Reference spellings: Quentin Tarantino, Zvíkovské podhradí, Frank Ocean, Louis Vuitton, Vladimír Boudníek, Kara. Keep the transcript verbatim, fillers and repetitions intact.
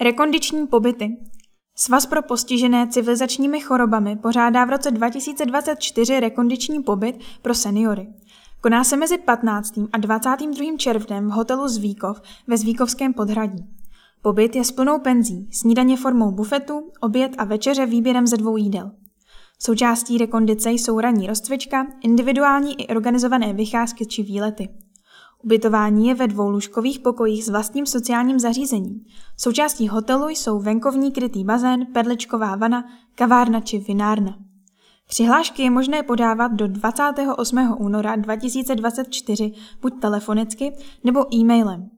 Rekondiční pobyty. Svaz pro postižené civilizačními chorobami pořádá v roce dva tisíce dvacet čtyři rekondiční pobyt pro seniory. Koná se mezi patnáctým a dvacátým druhým červnem v hotelu Zvíkov ve Zvíkovském podhradí. Pobyt je s plnou penzí, snídaně formou bufetu, oběd a večeře výběrem ze dvou jídel. Součástí rekondice jsou ranní rozcvička, individuální i organizované vycházky či výlety. Ubytování je ve dvou lůžkových pokojích s vlastním sociálním zařízením. Součástí hotelu jsou venkovní krytý bazén, perličková vana, kavárna či vinárna. Přihlášky je možné podávat do dvacátého osmého února dva tisíce dvacet čtyři buď telefonicky nebo e-mailem.